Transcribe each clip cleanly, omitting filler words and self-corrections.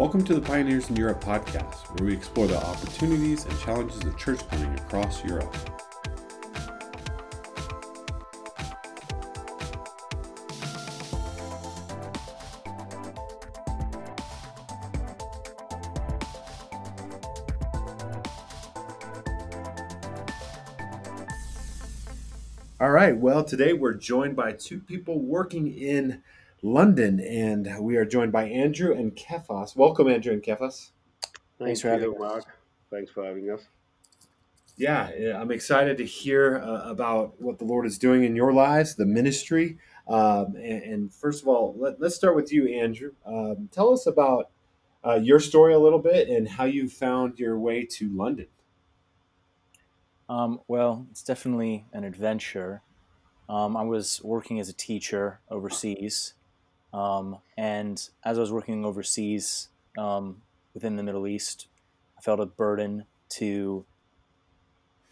Welcome to the Pioneers in Europe podcast, where we explore the opportunities and challenges of church planting across Europe. All right, well, today we're joined by two people working in London, and we are joined by Andrew and Kefas. Welcome, Andrew and Kefas. Thanks for having us. Thanks for having us. Yeah, I'm excited to hear about what the Lord is doing in your lives, the ministry. And first of all, let's start with you, Andrew. Tell us about your story a little bit and how you found your way to London. Well, it's definitely an adventure. I was working as a teacher overseas. And as I was working overseas within the Middle East, I felt a burden to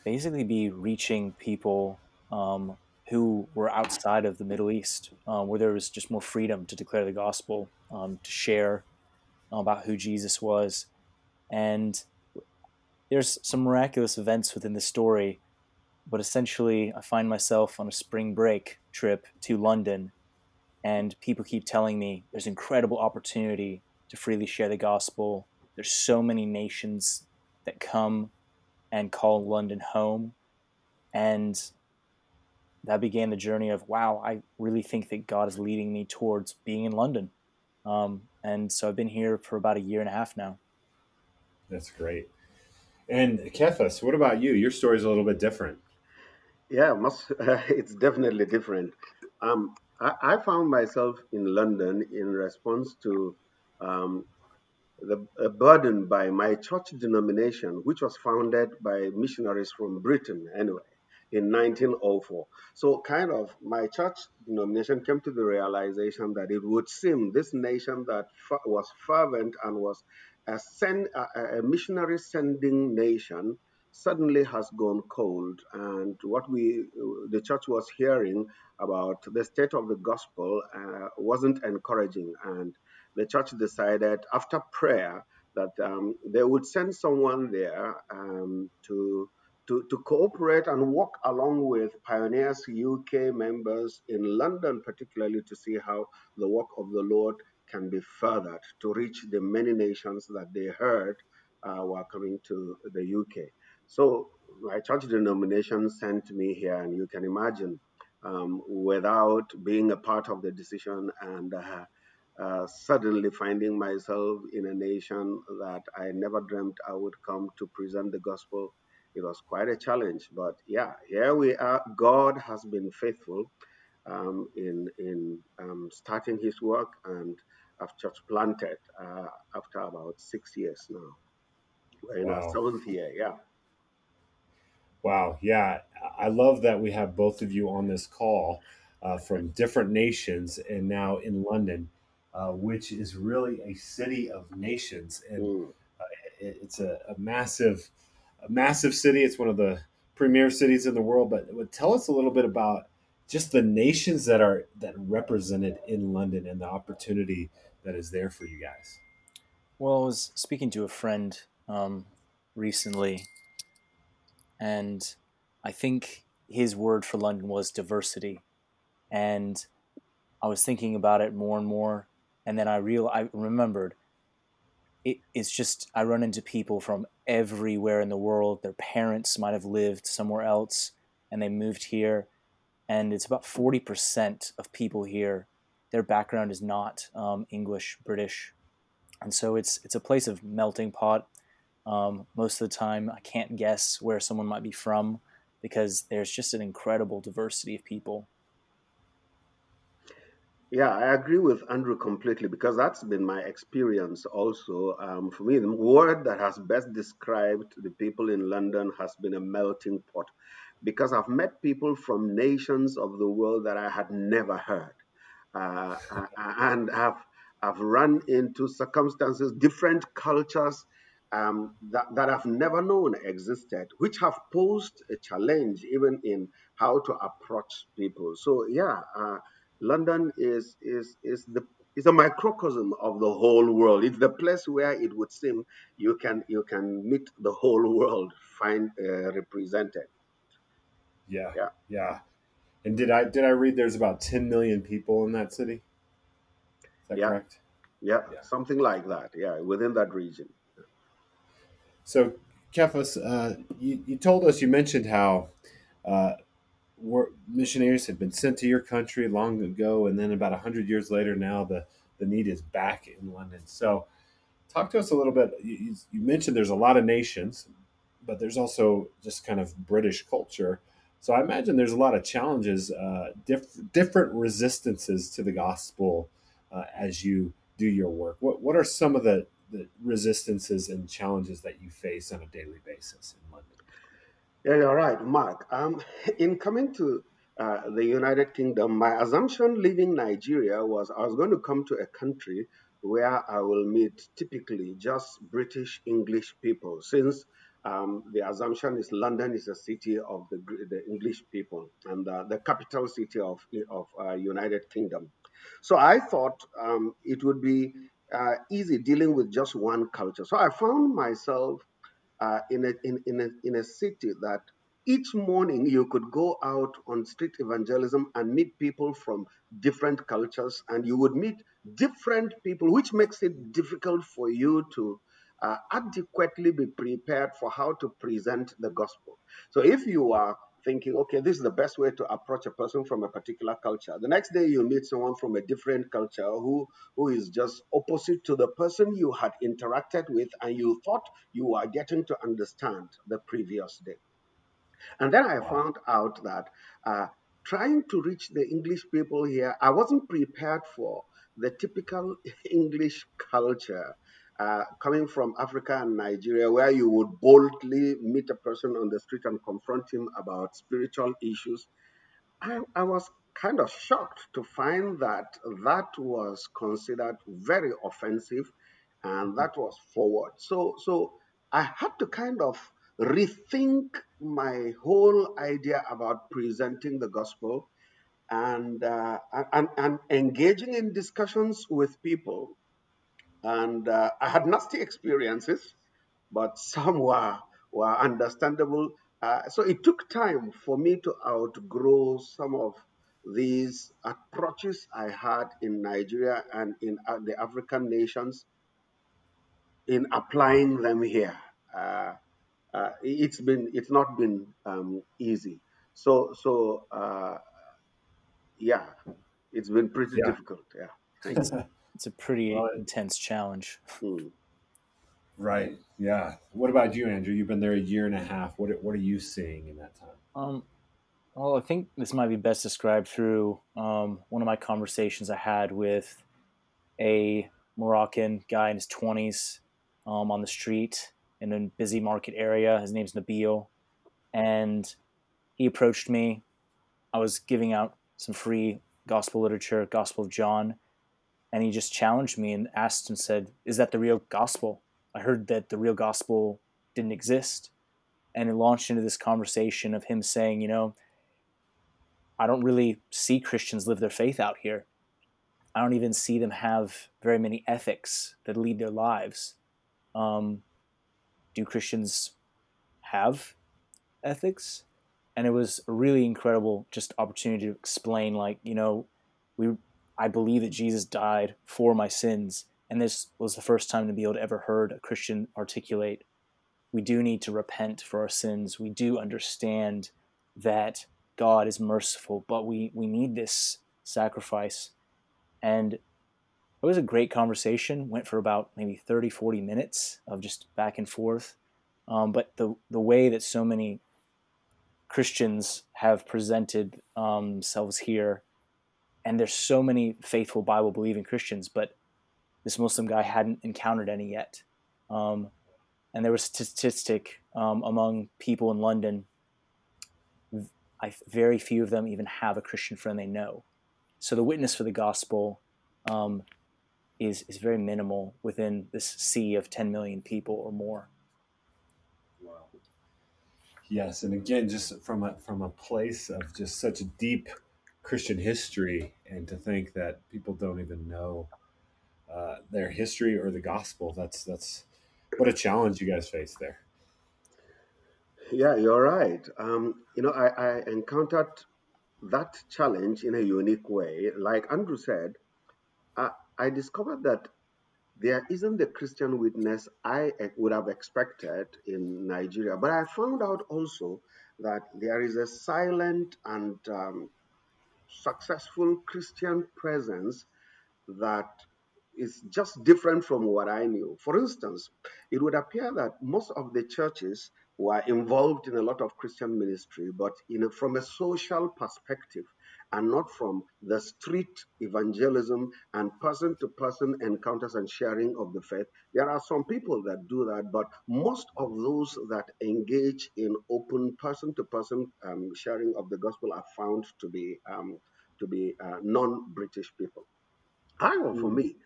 basically be reaching people who were outside of the Middle East, where there was just more freedom to declare the gospel, to share about who Jesus was. And there's some miraculous events within the story, but essentially I find myself on a spring break trip to London, and people keep telling me there's incredible opportunity to freely share the gospel. There's so many nations that come and call London home. And that began the journey of, wow, I really think that God is leading me towards being in London. And so I've been here for about 1.5 years now. That's great. And Kefas, what about you? Your story is a little bit different. Yeah, it's definitely different. I found myself in London in response to a burden by my church denomination, which was founded by missionaries from Britain, anyway, in 1904. So kind of my church denomination came to the realization that it would seem this nation that was fervent and was a missionary-sending nation suddenly has gone cold. And what the church was hearing about the state of the gospel wasn't encouraging. And the church decided, after prayer, that they would send someone there to cooperate and work along with Pioneers UK members in London, particularly to see how the work of the Lord can be furthered to reach the many nations that they heard were coming to the UK. So my church denomination sent me here, and you can imagine, without being a part of the decision, and suddenly finding myself in a nation that I never dreamt I would come to present the gospel. It was quite a challenge, but yeah, here we are. God has been faithful in starting his work, and I've church planted after about 6 years now. We're in our 7th year, yeah. Wow, yeah. I love that we have both of you on this call from different nations and now in London, which is really a city of nations. And it's a massive city. It's one of the premier cities in the world. But tell us a little bit about just the nations that are represented in London and the opportunity that is there for you guys. Well, I was speaking to a friend recently, and I think his word for London was diversity. And I was thinking about it more and more, and then I remembered it's just I run into people from everywhere in the world. Their parents might have lived somewhere else, and they moved here. And it's about 40% of people here, their background is not English, British. And so it's a place of melting pot. Most of the time, I can't guess where someone might be from because there's just an incredible diversity of people. Yeah, I agree with Andrew completely because that's been my experience also. For me, the word that has best described the people in London has been a melting pot, because I've met people from nations of the world that I had never heard. And I've run into circumstances, different cultures that I've never known existed, which have posed a challenge even in how to approach people. So yeah, London is It's a microcosm of the whole world. It's the place where it would seem you can meet the whole world, find represented. Yeah. And did I read there's about 10 million people in that city? Is that correct? Yeah, something like that. Yeah, within that region. So, Kefas, you told us, you mentioned how missionaries had been sent to your country long ago, and then about 100 years later, now the need is back in London. So talk to us a little bit. You mentioned there's a lot of nations, but there's also just kind of British culture. So I imagine there's a lot of challenges, different resistances to the gospel as you do your work. What are some of the resistances and challenges that you face on a daily basis in London? Yeah, you're right, Mark. In coming to the United Kingdom, my assumption leaving Nigeria was I was going to come to a country where I will meet typically just British English people, since the assumption is London is a city of the English people and the capital city of United Kingdom. So I thought it would be easy dealing with just one culture. So I found myself in a city that each morning you could go out on street evangelism and meet people from different cultures, and you would meet different people, which makes it difficult for you to adequately be prepared for how to present the gospel. So if you are thinking, okay, this is the best way to approach a person from a particular culture, the next day you meet someone from a different culture who is just opposite to the person you had interacted with and you thought you are getting to understand the previous day. And then I found out that trying to reach the English people here, I wasn't prepared for the typical English culture. Coming from Africa and Nigeria, where you would boldly meet a person on the street and confront him about spiritual issues. I was kind of shocked to find that was considered very offensive, and that was forward. So I had to kind of rethink my whole idea about presenting the gospel and engaging in discussions with people. And I had nasty experiences, but some were understandable. So it took time for me to outgrow some of these approaches I had in Nigeria and in the African nations in applying them here. It's not been easy. So it's been pretty difficult. Yeah. Thanks. It's a pretty intense challenge. Right. Yeah. What about you, Andrew? You've been there a year and a half. What are you seeing in that time? Well, I think this might be best described through one of my conversations I had with a Moroccan guy in his 20s on the street in a busy market area. His name's Nabil. And he approached me. I was giving out some free gospel literature, Gospel of John. And he just challenged me and asked and said, is that the real gospel? I heard that the real gospel didn't exist. And it launched into this conversation of him saying, I don't really see Christians live their faith out here. I don't even see them have very many ethics that lead their lives. Do Christians have ethics? And it was a really incredible just opportunity to explain, I believe that Jesus died for my sins, and this was the first time Nabil had ever heard a Christian articulate, we do need to repent for our sins. We do understand that God is merciful, but we need this sacrifice. And it was a great conversation, went for about maybe 30, 40 minutes of just back and forth. But the way that so many Christians have presented themselves here, and there's so many faithful Bible-believing Christians, but this Muslim guy hadn't encountered any yet. And there was a statistic among people in London, very few of them even have a Christian friend they know. So the witness for the gospel is very minimal within this sea of 10 million people or more. Wow. Yes, and again, just from a place of just such a deep Christian history, and to think that people don't even know their history or the gospel. That's what a challenge you guys face there. Yeah, you're right. I encountered that challenge in a unique way. Like Andrew said, I discovered that there isn't the Christian witness I would have expected in Nigeria. But I found out also that there is a silent and successful Christian presence that is just different from what I knew. For instance, it would appear that most of the churches were involved in a lot of Christian ministry, but from a social perspective and not from the street evangelism and person-to-person encounters and sharing of the faith. There are some people that do that, but most of those that engage in open person-to-person sharing of the gospel are found to be non-British people. However, for me,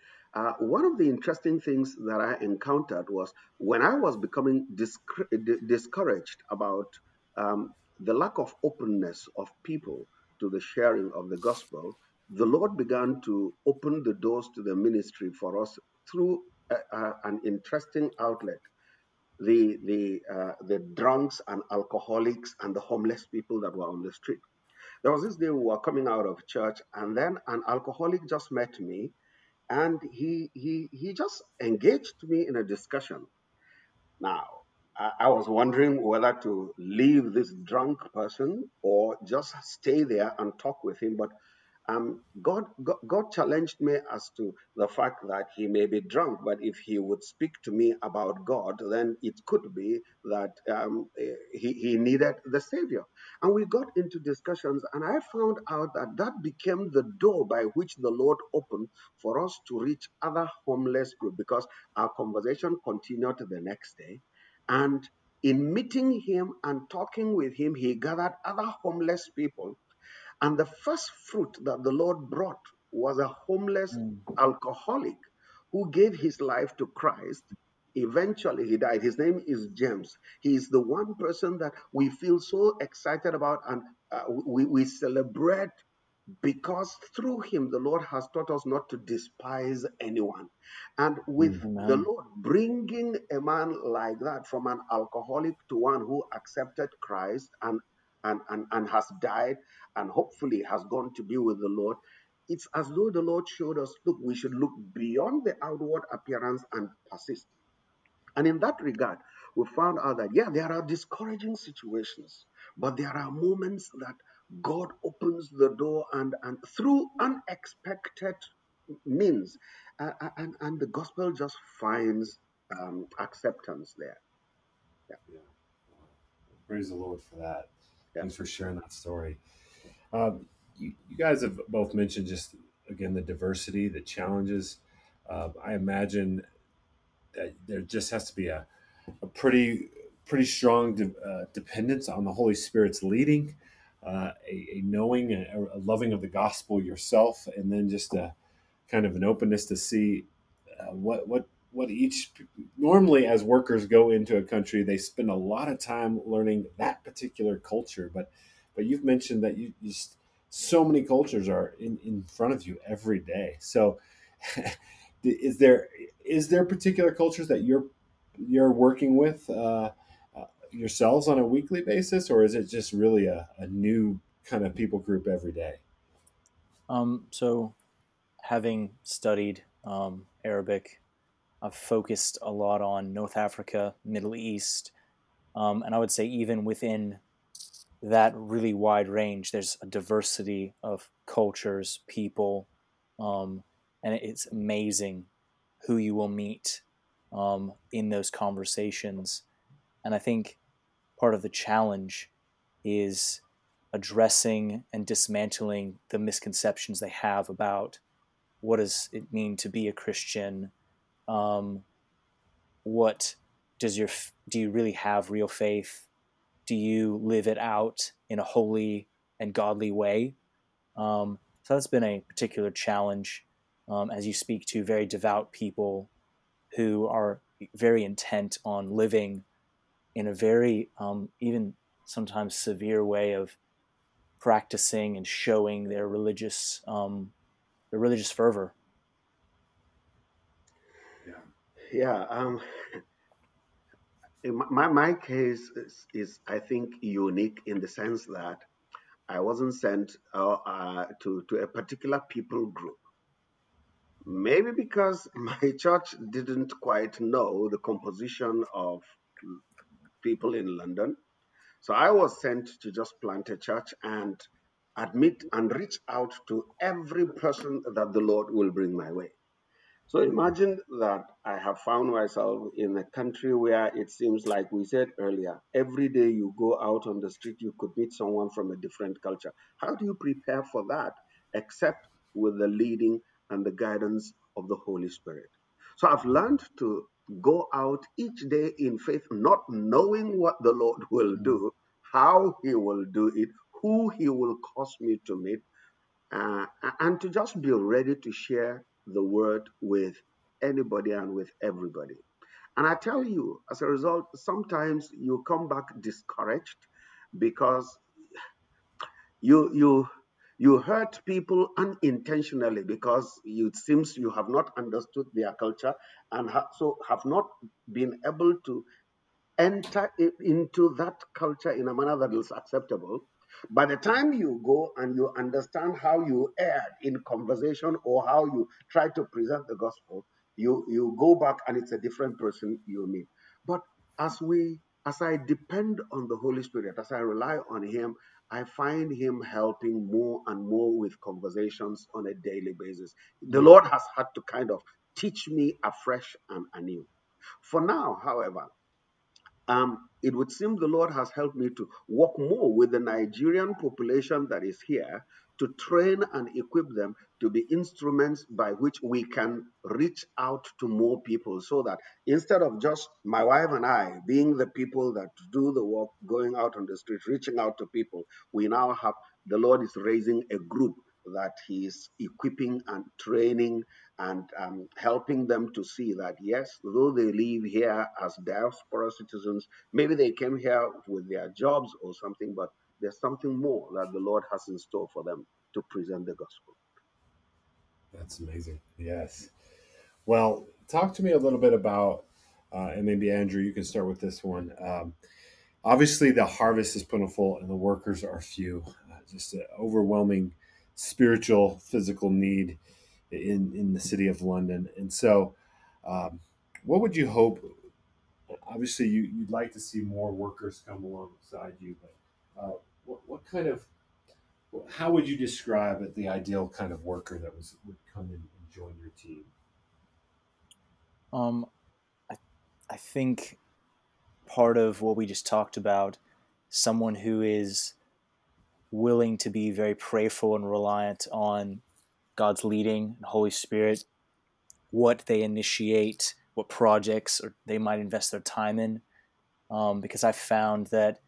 one of the interesting things that I encountered was when I was becoming discouraged about the lack of openness of people to the sharing of the gospel, the Lord began to open the doors to the ministry for us through an interesting outlet. The drunks and alcoholics and the homeless people that were on the street. There was this day we were coming out of church, and then an alcoholic just met me, and he just engaged me in a discussion. Now, I was wondering whether to leave this drunk person or just stay there and talk with him. But God challenged me as to the fact that he may be drunk, but if he would speak to me about God, then it could be that he needed the Savior. And we got into discussions, and I found out that became the door by which the Lord opened for us to reach other homeless groups, because our conversation continued the next day. And in meeting him and talking with him, he gathered other homeless people. And the first fruit that the Lord brought was a homeless alcoholic who gave his life to Christ. Eventually, he died. His name is James. He is the one person that we feel so excited about, and we celebrate, because through him, the Lord has taught us not to despise anyone. And with the Lord bringing a man like that, from an alcoholic to one who accepted Christ and has died and hopefully has gone to be with the Lord, it's as though the Lord showed us, look, we should look beyond the outward appearance and persist. And in that regard, we found out that, yeah, there are discouraging situations, but there are moments that God opens the door and through unexpected means, and the gospel just finds acceptance there. Yeah. Yeah. Praise the Lord for that. Yeah. Thanks for sharing that story. You guys have both mentioned just, again, the diversity, the challenges. I imagine that there just has to be a pretty strong dependence on the Holy Spirit's leading, a knowing, a loving of the gospel yourself, and then just a kind of an openness to see what each. Normally, as workers go into a country, they spend a lot of time learning that particular culture. But you've mentioned that you so many cultures are in front of you every day. So, is there particular cultures that you're working with? Yourselves on a weekly basis, or is it just really a new kind of people group every day? So having studied Arabic, I've focused a lot on North Africa, Middle East, and I would say even within that really wide range, there's a diversity of cultures, people, and it's amazing who you will meet in those conversations. And I think part of the challenge is addressing and dismantling the misconceptions they have about what does it mean to be a Christian, what does do you really have real faith, do you live it out in a holy and godly way? So that's been a particular challenge as you speak to very devout people who are very intent on living in a very even sometimes severe way of practicing and showing their religious fervor. Yeah. In my case is, I think, unique in the sense that I wasn't sent to a particular people group. Maybe because my church didn't quite know the composition of people in London. So I was sent to just plant a church and admit and reach out to every person that the Lord will bring my way. So imagine that I have found myself in a country where it seems like we said earlier, every day you go out on the street, you could meet someone from a different culture. How do you prepare for that except with the leading and the guidance of the Holy Spirit? So I've learned to go out each day in faith, not knowing what the Lord will do, how he will do it, who he will cause me to meet, and to just be ready to share the word with anybody and with everybody. And I tell you, as a result, sometimes you come back discouraged because you hurt people unintentionally because it seems you have not understood their culture and so have not been able to enter into that culture in a manner that is acceptable. By the time you go and you understand how you erred in conversation or how you try to present the gospel, you go back and it's a different person you meet. But as I depend on the Holy Spirit, as I rely on him, I find him helping more and more with conversations on a daily basis. The Lord has had to kind of teach me afresh and anew. For now, however, it would seem the Lord has helped me to work more with the Nigerian population that is here to train and equip them to be instruments by which we can reach out to more people so that instead of just my wife and I being the people that do the work, going out on the street, reaching out to people, we now have the Lord is raising a group that he is equipping and training and helping them to see that, yes, though they live here as diaspora citizens, maybe they came here with their jobs or something, but there's something more that the Lord has in store for them to present the gospel. That's amazing. Yes. Well, talk to me a little bit about, and maybe Andrew, you can start with this one. Obviously, the harvest is plentiful and the workers are few. Just an overwhelming spiritual, physical need in the city of London. And so what would you hope? Obviously, you'd like to see more workers come alongside you, but what kind of, how would you describe the ideal kind of worker that would come in and join your team? I think part of what we just talked about, someone who is willing to be very prayerful and reliant on God's leading and Holy Spirit, what they initiate, what projects or they might invest their time in. Because I found that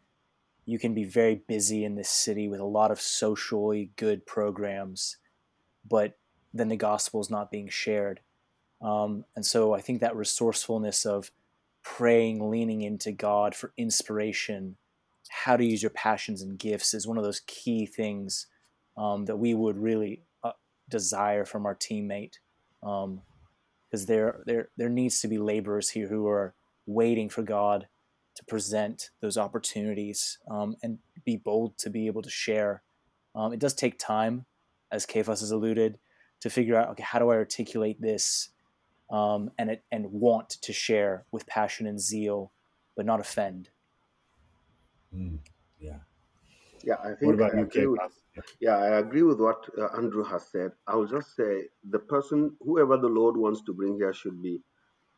you can be very busy in this city with a lot of socially good programs, but then the gospel is not being shared. And so I think that resourcefulness of praying, leaning into God for inspiration, how to use your passions and gifts is one of those key things that we would really desire from our teammate, because there needs to be laborers here who are waiting for God to present those opportunities and be bold to be able to share. It does take time, as Kefas has alluded, to figure out, okay, how do I articulate this and want to share with passion and zeal, but not offend. Yeah, I think I agree with, I agree with what Andrew has said. I'll just say the person, whoever the Lord wants to bring here, should be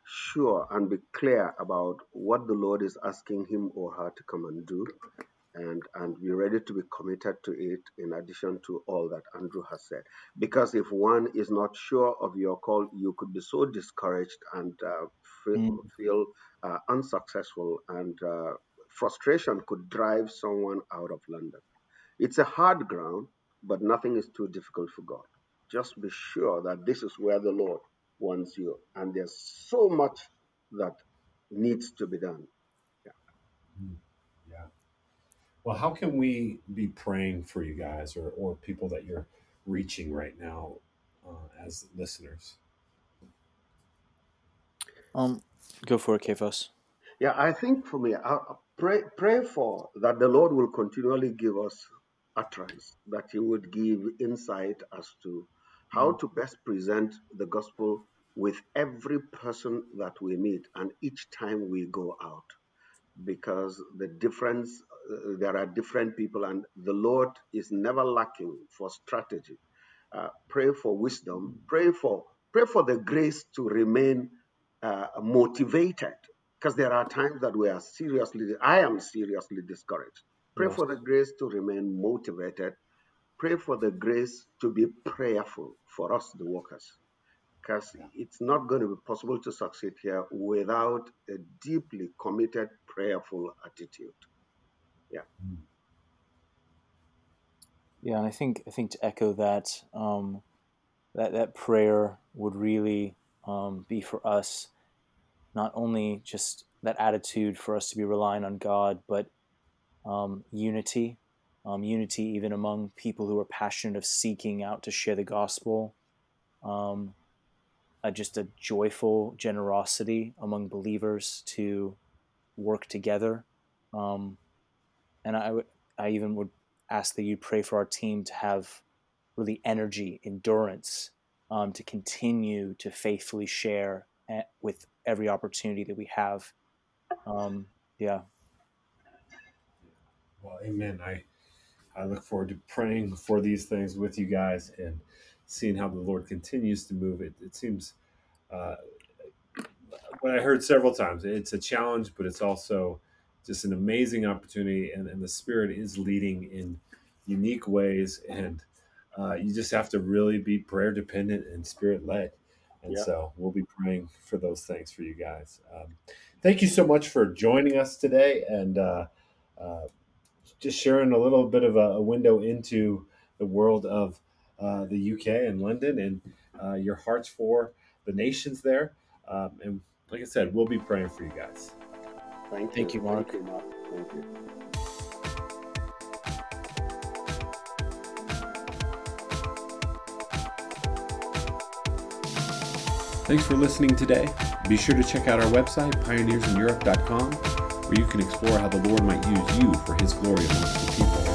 sure and be clear about what the Lord is asking him or her to come and do, and be ready to be committed to it in addition to all that Andrew has said. Because if one is not sure of your call, you could be so discouraged and feel unsuccessful, and frustration could drive someone out of London. It's a hard ground, but nothing is too difficult for God. Just be sure that this is where the Lord wants you, and there's so much that needs to be done. Yeah. Well, how can we be praying for you guys or people that you're reaching right now as listeners? Go for it, Kefas. Yeah, I think for me, I pray for that the Lord will continually give us utterance, that He would give insight as to how to best present the gospel with every person that we meet and each time we go out, because there are different people, and the Lord is never lacking for strategy. Pray for wisdom. Pray for the grace to remain motivated, because there are times that I am seriously discouraged. Pray for the grace to remain motivated. Pray for the grace to be prayerful for us, the workers, because it's not going to be possible to succeed here without a deeply committed, prayerful attitude. Yeah. Yeah, and I think to echo that, that prayer would really be for us, not only just that attitude for us to be relying on God, but unity even among people who are passionate of seeking out to share the gospel, just a joyful generosity among believers to work together. And I even would ask that you pray for our team to have really energy, endurance, to continue to faithfully share with every opportunity that we have. Yeah. Well, amen. I look forward to praying for these things with you guys and seeing how the Lord continues to move. It seems, what I heard several times, it's a challenge, but it's also just an amazing opportunity, and the Spirit is leading in unique ways, and you just have to really be prayer dependent and Spirit led. And so we'll be praying for those things for you guys. Thank you so much for joining us today, and just sharing a little bit of a window into the world of the UK and London, and your hearts for the nations there. And like I said, we'll be praying for you guys. Thank you, Mark. Thank you, Mark. Thank you. Thanks for listening today. Be sure to check out our website, pioneersineurope.com, where you can explore how the Lord might use you for His glory amongst the people.